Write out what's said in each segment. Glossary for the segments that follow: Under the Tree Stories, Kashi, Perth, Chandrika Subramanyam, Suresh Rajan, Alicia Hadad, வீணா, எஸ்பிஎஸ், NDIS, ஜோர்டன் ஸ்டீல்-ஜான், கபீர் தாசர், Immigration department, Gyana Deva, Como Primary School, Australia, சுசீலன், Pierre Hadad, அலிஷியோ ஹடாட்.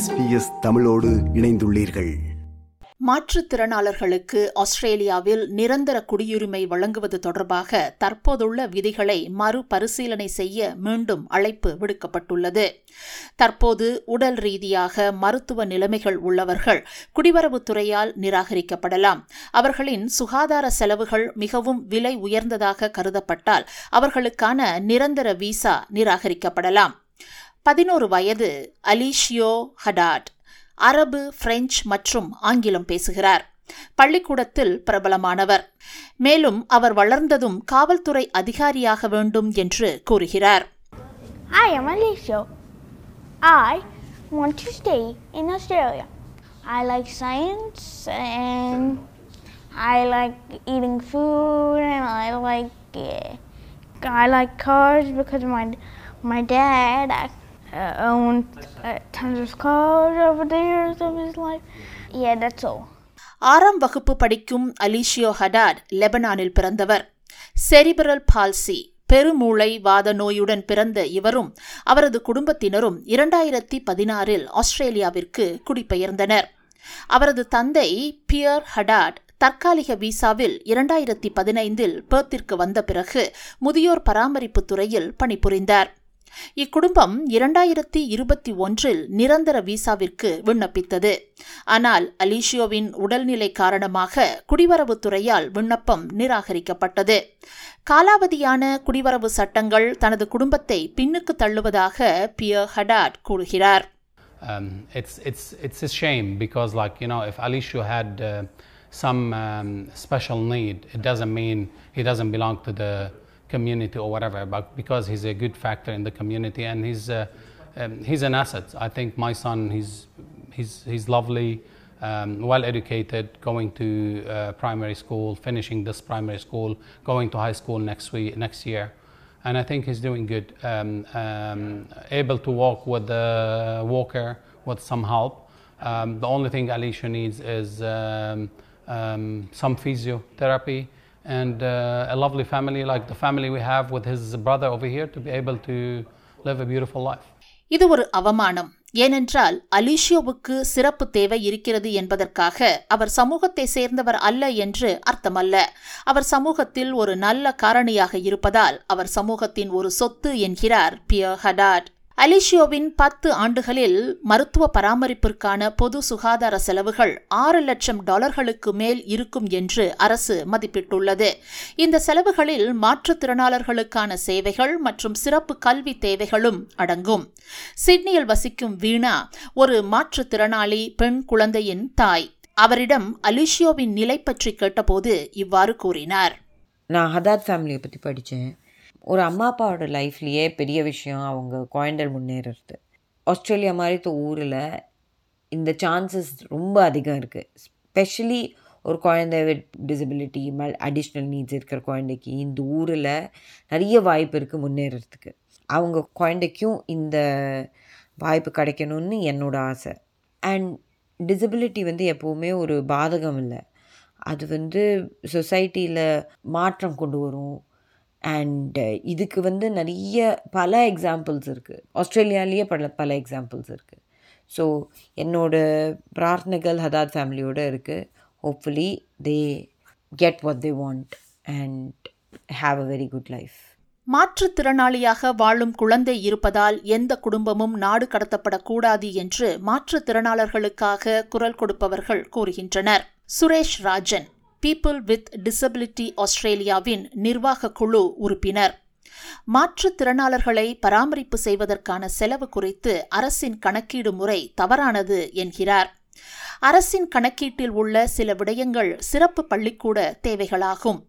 எஸ்பிஎஸ் தமிழோடு இணைந்துள்ளீர்கள். மாற்றுத்திறனாளர்களுக்கு ஆஸ்திரேலியாவில் நிரந்தர குடியுரிமை வழங்குவது தொடர்பாக தற்போதுள்ள விதிகளை மறுபரிசீலனை செய்ய மீண்டும் அழைப்பு விடுக்கப்பட்டுள்ளது. தற்போது உடல் ரீதியாக மருத்துவ நிலைமைகள் உள்ளவர்கள் குடிவரவுத்துறையால் நிராகரிக்கப்படலாம். அவர்களின் சுகாதார செலவுகள் மிகவும் விலை உயர்ந்ததாக கருதப்பட்டால் அவர்களுக்கான நிரந்தர விசா நிராகரிக்கப்படலாம். 11 வயது அலிஷியோ ஹடாட் அரபு, பிரெஞ்சு மற்றும் ஆங்கிலம் பேசுகிறார். பள்ளிக்கூடத்தில் பிரபலமானவர். மேலும் அவர் வளர்ந்ததும் காவல்துறை அதிகாரியாக வேண்டும் என்று கூறுகிறார். I am Alicia. I want to stay in Australia. I like science and I like eating food and I like cars because my dad owned tons of cars over the years of his life. Yeah, that's all. 6ஆம் வகுப்பு படிக்கும் அலிஷியோ ஹடாட் லெபனானில் பிறந்தவர். Cerebral palsy, பெருமூளை வாத நோயுடன் பிறந்த இவரும் அவரது குடும்பத்தினரும் 2016 ஆஸ்திரேலியாவிற்கு குடிபெயர்ந்தனர். அவரது தந்தை பியர் ஹடாட் தற்காலிக விசாவில் 2015 பெர்த்திற்கு வந்த பிறகு முதியோர் பராமரிப்பு துறையில் பணிபுரிந்தார். இக்குடும்பம் 2021 நிரந்தர விசாவிற்கு விண்ணப்பித்தது. ஆனால் அலிஷியோவின் உடல்நிலை காரணமாக குடிவரவுத்துறையால் விண்ணப்பம் நிராகரிக்கப்பட்டது. காலாவதியான குடிவரவு சட்டங்கள் தனது குடும்பத்தை பின்னுக்கு தள்ளுவதாக பியர் ஹடாட் கூறுகிறார். It's a shame because if Alicia had some special need, it doesn't mean he doesn't belong to the community or whatever, but because he's a good factor in the community and he's an asset. I think my son, he's lovely, well educated, going to primary school, finishing this primary school, going to high school next year, and I think he's doing good, able to walk with a walker with some help. The only thing Alicia needs is some physiotherapy and a lovely family like the family we have with his brother over here to be able to live a beautiful life. இது ஒரு அவமானம். ஏனென்றால் அலிஷியோவுக்கு சிறப்பு தேவை இருக்கிறது என்பதற்காக அவர் சமூகத்தை சேர்ந்தவர் அல்ல என்று அர்த்தமல்ல. அவர் சமூகத்தில் ஒரு நல்ல காரணியாக இருப்பதால் அவர் சமூகத்தின் ஒரு சொத்து என்கிறார் பியர் ஹடாட். அலிஷியோவின் 10 ஆண்டுகளில் மருத்துவ பராமரிப்பிற்கான பொது சுகாதார செலவுகள் $6 லட்சம் மேல் இருக்கும் என்று அரசு மதிப்பிட்டுள்ளது. இந்த செலவுகளில் மாற்றுத்திறனாளர்களுக்கான சேவைகள் மற்றும் சிறப்பு கல்வி தேவைகளும் அடங்கும். சிட்னியில் வசிக்கும் வீணா ஒரு மாற்றுத்திறனாளி பெண் குழந்தையின் தாய். அவரிடம் அலிஷியோவின் நிலை பற்றி கேட்டபோது இவ்வாறு கூறினார். நான் ஹடாத் ஃபேமிலியை பற்றி படித்தேன். ஒரு அம்மா அப்பாவோட லைஃப்லேயே பெரிய விஷயம் அவங்க குழந்தைகள் முன்னேறது. ஆஸ்திரேலியா மாதிரி ஊரில் இந்த சான்சஸ் ரொம்ப அதிகம் இருக்குது. ஸ்பெஷலி ஒரு குழந்தை வித் டிசபிலிட்டி, அடிஷ்னல் நீட்ஸ் இருக்கிற குழந்தைக்கு இந்த ஊரில் நிறைய வாய்ப்பு இருக்குது முன்னேறதுக்கு. அவங்க குழந்தைக்கும் இந்த வாய்ப்பு கிடைக்கணும்னு என்னோடய ஆசை. அண்ட் டிசபிலிட்டி எப்போவுமே ஒரு பாதகம் இல்லை. அது சொசைட்டியில் மாற்றம் கொண்டு வரும். அண்ட் இதுக்கு நிறைய பல எக்ஸாம்பிள்ஸ் இருக்குது. ஆஸ்திரேலியாலேயே பல எக்ஸாம்பிள்ஸ் இருக்குது. ஸோ என்னோடய பிரார்த்தனைகள் ஹடாத் ஃபேமிலியோடு இருக்குது. Hopefully they get what they want and have a very good life. மாற்றுத்திறனாளியாக வாழும் குழந்தை இருப்பதால் எந்த குடும்பமும் நாடு கடத்தப்படக்கூடாது என்று மாற்றுத்திறனாளர்களுக்காக குரல் கொடுப்பவர்கள் கூறுகின்றனர். Suresh Rajan, people with disability ஆஸ்திரேலியாவின் நிர்வாக குழு உறுப்பினர். மாற்றுத்திறனாளர்களை பராமரிப்பு செய்வதற்கான செலவு குறித்து அரசின் கணக்கீடு முறை தவறானது என்கிறார். அரசின் கணக்கீட்டில் உள்ள சில விடயங்கள் சிறப்பு பள்ளிக்கூட தேவைகளாகும்.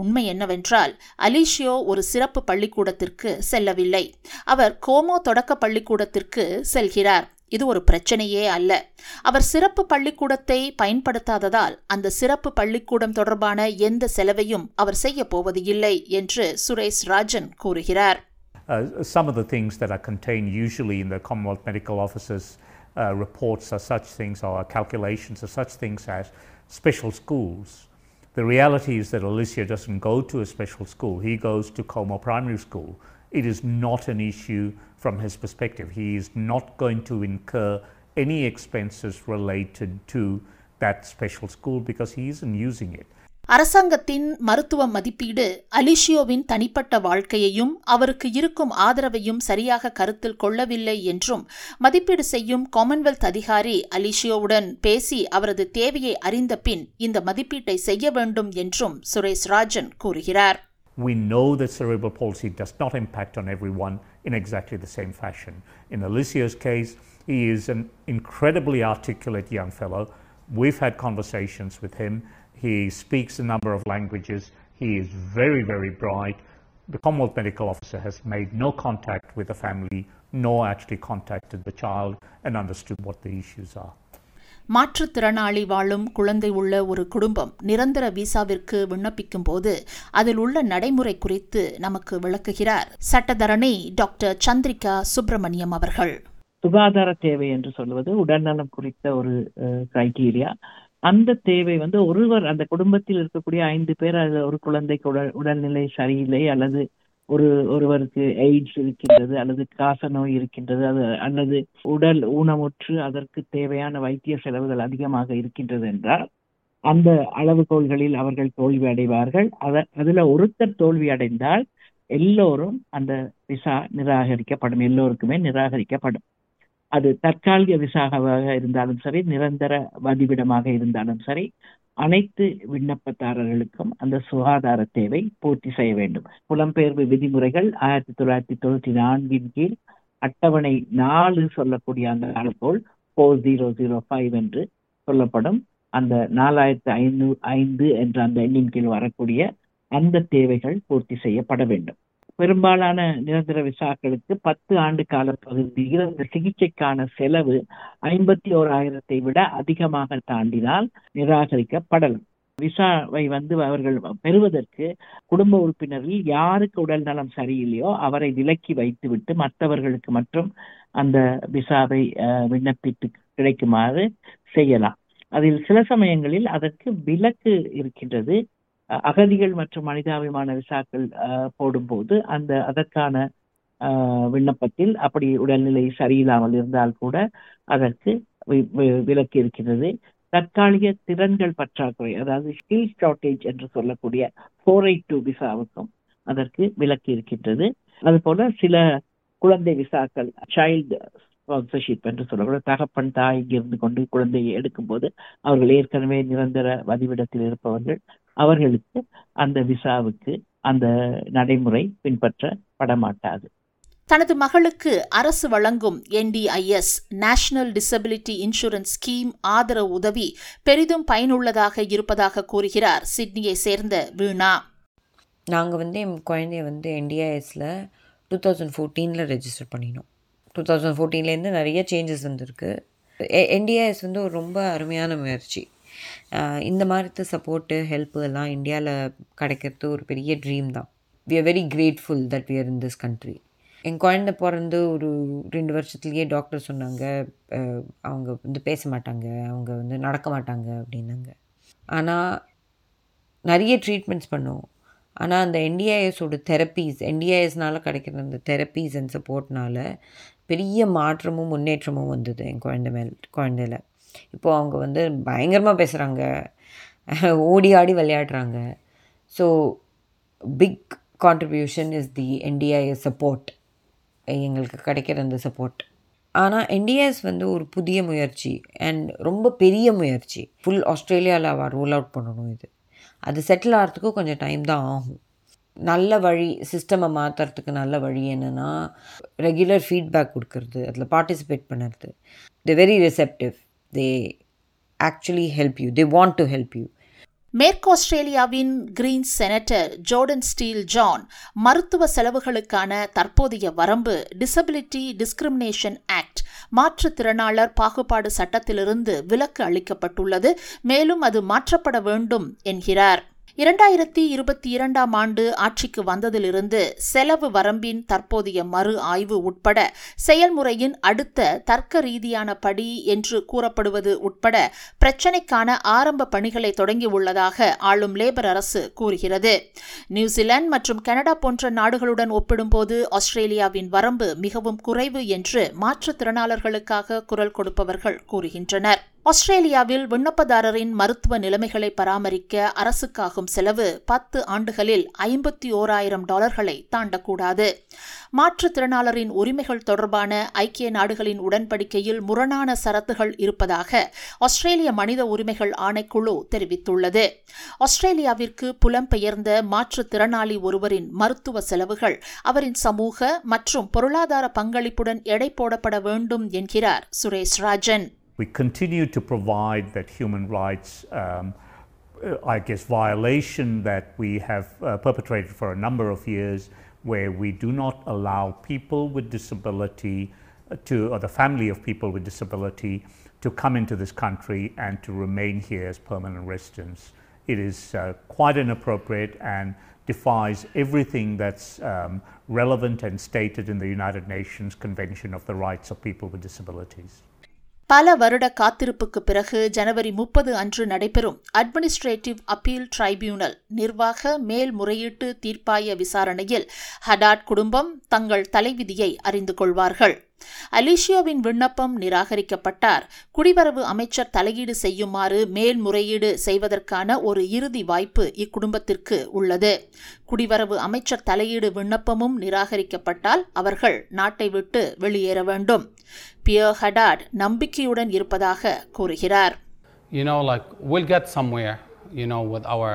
உண்மை என்னவென்றால் அலிஷியோ ஒரு சிறப்பு பள்ளிக்கூடத்திற்கு செல்லவில்லை. அவர் கோமோ தொடக்க பள்ளிக்கூடத்திற்கு செல்கிறார். இது ஒரு பிரச்சனையே அல்ல. அவர் சிறப்பு பள்ளிக்கூடத்தை பயன்படுத்தாததால் அந்த சிறப்பு பள்ளிக்கூடம் தொடர்பான எந்த செலவையும் அவர் செய்ய போவது இல்லை என்று சுரேஷ் ராஜன் கூறுகிறார். Some of the things that are contained usually in the Commonwealth Medical Office's reports are such things, or calculations are such things as special schools. The reality is that Alicia doesn't go to a special school. He goes to Como Primary School. It is not an issue from his perspective. He is not going to incur any expenses related to that special school because he isn't using it. அரசாங்கத்தின் மருத்துவ மதிப்பீடு அலிஷியோவின் தனிப்பட்ட வாழ்க்கையையும் அவருக்கு இருக்கும் ஆதரவையும் சரியாக கருத்தில் கொள்ளவில்லை என்றும் மதிப்பீடு செய்யும் காமன்வெல்த் அதிகாரி அலிஷியோவுடன் பேசி அவரது தேவையை அறிந்த பின் இந்த மதிப்பீட்டை செய்ய வேண்டும் என்றும் சுரேஷ் ராஜன் கூறுகிறார். We know that cerebral palsy does not impact on everyone in exactly the same fashion. In Alicia's case, he is an incredibly articulate young fellow. We've had conversations with him. He speaks a number of languages. He is very, very bright. The Commonwealth Medical Officer has made no contact with the family, nor actually contacted the child and understood what the issues are. மாற்றுத்திறனாளி வாழும் குழந்தை உள்ள ஒரு குடும்பம் நிரந்தர விசாவிற்கு விண்ணப்பிக்கும் போது அதில் உள்ள நடைமுறை குறித்து நமக்கு விளக்குகிறார் சட்டத்தரணி டாக்டர் சந்திரிகா சுப்பிரமணியம் அவர்கள். சுகாதார தேவை என்று சொல்வது உடல்நலம் குறித்த ஒரு கிரைட்டீரியா. அந்த தேவை வந்து ஒருவர் அந்த குடும்பத்தில் இருக்கக்கூடிய 5 பேர் அதில் ஒரு குழந்தைக்கு உடல்நிலை சரியில்லை அல்லது ஒருவருக்கு எய்ட்ஸ் இருக்கின்றது அல்லது காச நோய் இருக்கின்றது அல்லது உடல் ஊனமுற்று அதற்கு தேவையான வைத்திய செலவுகள் அதிகமாக இருக்கின்றது என்றால் அந்த அளவுகோள்களில் அவர்கள் தோல்வி அடைவார்கள். அதுல ஒருத்தர் தோல்வி அடைந்தால் எல்லோரும் அந்த விசா நிராகரிக்கப்படும், எல்லோருக்குமே நிராகரிக்கப்படும். அது தற்காலிக விசாவாக இருந்தாலும் சரி, நிரந்தர வதிவிடமாக இருந்தாலும் சரி, அனைத்து விண்ணப்பதாரர்களுக்கும் அந்த சுகாதார தேவை பூர்த்தி செய்ய வேண்டும். புலம்பெயர்வு விதிமுறைகள் 1994 கீழ் அட்டவணை 4 சொல்லக்கூடிய அந்த அளவுகோல் 4005 என்று சொல்லப்படும். அந்த 4505 என்ற அந்த எண்ணின் கீழ் வரக்கூடிய அந்த தேவைகள் பூர்த்தி செய்யப்பட வேண்டும். பெரும்பாலான நிரந்தர விசாக்களுக்கு 10 ஆண்டு கால பகுதியில் இந்த சிகிச்சைக்கான செலவு 51,000 விட அதிகமாக தாண்டினால் நிராகரிக்கப்படலாம். விசாவை வந்து அவர்கள் பெறுவதற்கு குடும்ப உறுப்பினரில் யாருக்கு உடல் நலம் சரியில்லையோ அவரை விலக்கி வைத்துவிட்டு மற்றவர்களுக்கு மற்றும் அந்த விசாவை விண்ணப்பித்து கிடைக்குமாறு செய்யலாம். அதில் சில சமயங்களில் அதற்கு விலக்கு இருக்கின்றது. அகதிகள் மற்றும் மனிதாபிமான விசாக்கள் போடும்போது அதற்கான விண்ணப்பத்தில் அப்படி உடல்நிலை சரியில்லாமல் இருந்தால் கூட அதற்கு விலக்கு இருக்கின்றது. தற்காலிக திறன்கள் பற்றாக்குறை, அதாவது ஸ்கில் ஷார்டேஜ் என்று சொல்லக்கூடிய 482 விசாவுக்கும் அதற்கு விலக்கு இருக்கின்றது. அதுபோல சில குழந்தை விசாக்கள் சைல்டு ஸ்பான்சர்ஷிப் என்று சொல்லக்கூடிய தகப்பன் தாய் இருந்து கொண்டு குழந்தையை எடுக்கும் போது அவர்கள் ஏற்கனவே நிரந்தர வதிவிடத்தில் இருப்பவர்கள், அவர்களுக்கு அந்த விசாவுக்கு அந்த நடைமுறை பின்பற்றப்பட மாட்டாது. தனது மகளுக்கு அரசு வழங்கும் NDIS national disability insurance scheme ஆதரவு உதவி பெரிதும் பயனுள்ளதாக இருப்பதாக கூறுகிறார் சிட்னியை சேர்ந்த வீணா. நாங்கள் வந்து என் குழந்தைய வந்து NDISல 2014 ரெஜிஸ்டர் பண்ணினோம். 2014 நிறைய சேஞ்சஸ் வந்துருக்கு. NDIS வந்து ஒரு ரொம்ப அருமையான முயற்சி. இந்த மாதிரி சப்போர்ட்டு ஹெல்ப்பு எல்லாம் இந்தியாவில் கிடைக்கிறது ஒரு பெரிய ட்ரீம் தான். We are very grateful that we are in this country. என் குழந்தை பிறந்து ஒரு 2 வருஷத்துலேயே டாக்டர் சொன்னாங்க அவங்க வந்து பேச மாட்டாங்க, அவங்க வந்து நடக்க மாட்டாங்க அப்படின்னாங்க. ஆனால் நிறைய ட்ரீட்மெண்ட்ஸ் பண்ணோம். ஆனால் அந்த NDISஓட தெரப்பீஸ், NDISனால கிடைக்கிற அந்த தெரப்பீஸ் அண்ட் சப்போர்ட்னால பெரிய மாற்றமும் முன்னேற்றமும் வந்தது என் குழந்தையில. இப்போது அவங்க வந்து பயங்கரமாக பேசுகிறாங்க, ஓடி ஆடி விளையாடுறாங்க. So big contribution is the NDIS support, எங்களுக்கு கிடைக்கிற அந்த சப்போர்ட். ஆனால் NDIS வந்து ஒரு புதிய முயற்சி அண்ட் ரொம்ப பெரிய முயற்சி. ஃபுல் ஆஸ்திரேலியாவில் அவர் ரோல் அவுட் பண்ணணும். இது அது செட்டில் ஆகிறதுக்கும் கொஞ்சம் டைம் தான் ஆகும். நல்ல வழி, சிஸ்டமை மாற்றுறதுக்கு நல்ல வழி என்னென்னா ரெகுலர் ஃபீட்பேக் கொடுக்கறது, அதில் பார்ட்டிசிபேட் பண்ணுறது. The very receptive, they actually help you, they want to help you. மேற்கு ஆஸ்திரேலியாவின் கிரீன் செனட்டர் ஜோர்டன் ஸ்டீல்-ஜான் மருத்துவ செலவுகளுக்கான தற்போதைய வரம்பு டிசபிலிட்டி டிஸ்கிரிமினேஷன் ஆக்ட் மாற்றுத்திறனாளர் பாகுபாடு சட்டத்திலிருந்து விலக்கு அளிக்கப்பட்டுள்ளது, மேலும் அது மாற்றப்பட வேண்டும் என்கிறார். 2022 ஆம் ஆண்டு ஆட்சிக்கு வந்ததிலிருந்து செலவு வரம்பின் தற்போதைய மறு ஆய்வு உட்பட செயல்முறையின் அடுத்த தர்க்க ரீதியான படி என்று கூறப்படுவது உட்பட பிரச்சினைக்கான ஆரம்ப பணிகளை தொடங்கியுள்ளதாக ஆளும் லேபர் அரசு கூறுகிறது. நியூசிலாந்து மற்றும் கனடா போன்ற நாடுகளுடன் ஒப்பிடும்போது ஆஸ்திரேலியாவின் வரம்பு மிகவும் குறைவு என்று மாற்றுத்திறனாளர்களுக்காக குரல் கொடுப்பவர்கள் கூறுகின்றனர். ஆஸ்திரேலியாவில் விண்ணப்பதாரரின் மருத்துவ நிலைமைகளை பராமரிக்க அரசுக்காகும் செலவு 10 ஆண்டுகளில் $51,000 தாண்டக்கூடாது. மாற்றுத்திறனாளரின் உரிமைகள் தொடர்பான ஐக்கிய நாடுகளின் உடன்படிக்கையில் முரணான சரத்துகள் இருப்பதாக ஆஸ்திரேலிய மனித உரிமைகள் ஆணைக்குழு தெரிவித்துள்ளது. ஆஸ்திரேலியாவிற்கு புலம்பெயர்ந்த மாற்றுத்திறனாளி ஒருவரின் மருத்துவ செலவுகள் அவரின் சமூக மற்றும் பொருளாதார பங்களிப்புடன் எடை போடப்பட வேண்டும் என்கிறார் Suresh Rajan. We continue to provide that human rights, violation that we have perpetrated for a number of years, where we do not allow people with disability or the family of people with disability to come into this country and to remain here as permanent residents. It is quite inappropriate and defies everything that's relevant and stated in the United Nations Convention of the Rights of People with Disabilities. பல வருட காத்திருப்புக்கு பிறகு ஜனவரி 30 அன்று நடைபெறும் administrative appeal tribunal நிர்வாக மேல்முறையீட்டு தீர்ப்பாய விசாரணையில் Hadad குடும்பம் தங்கள் தலைவிதியை அறிந்து கொள்வார்கள். அலிஷியாவின் விண்ணப்பம் நிராகரிக்கப்பட்டார். குடிவரவு அமைச்சர் தலையீடு செய்யுமாறு மேல்முறையீடு செய்வதற்கான ஒரு இறுதி வாய்ப்பு இக்குடும்பத்திற்கு உள்ளது. குடிவரவு அமைச்சர் தலையீடு விண்ணப்பமும் நிராகரிக்கப்பட்டால் அவர்கள் நாட்டை விட்டு வெளியேற வேண்டும். பியர் ஹடாட் நம்பிக்கையுடன் இருப்பதாக கூறுகிறார். We'll get somewhere, with our,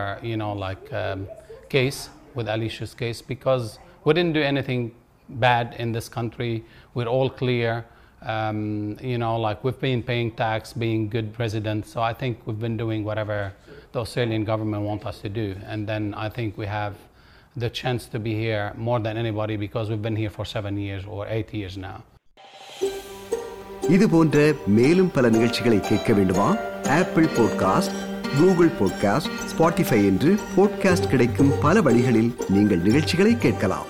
case, with Alicia's case, because we didn't do anything bad in this country. We're all clear, we've been paying tax, being good residents, so I think we've been doing whatever the Australian government wants us to do, and then I think we have the chance to be here more than anybody because we've been here for 7 years or 8 years now. இது போன்ற மேலும் பல நிகழ்ச்சிகளை கேட்க வேண்டுமா? Apple podcast, Google podcast, Spotify என்று podcast கிடைக்கும் பல வழிகளில் நீங்கள் நிகழ்ச்சிகளை கேட்கலாம்.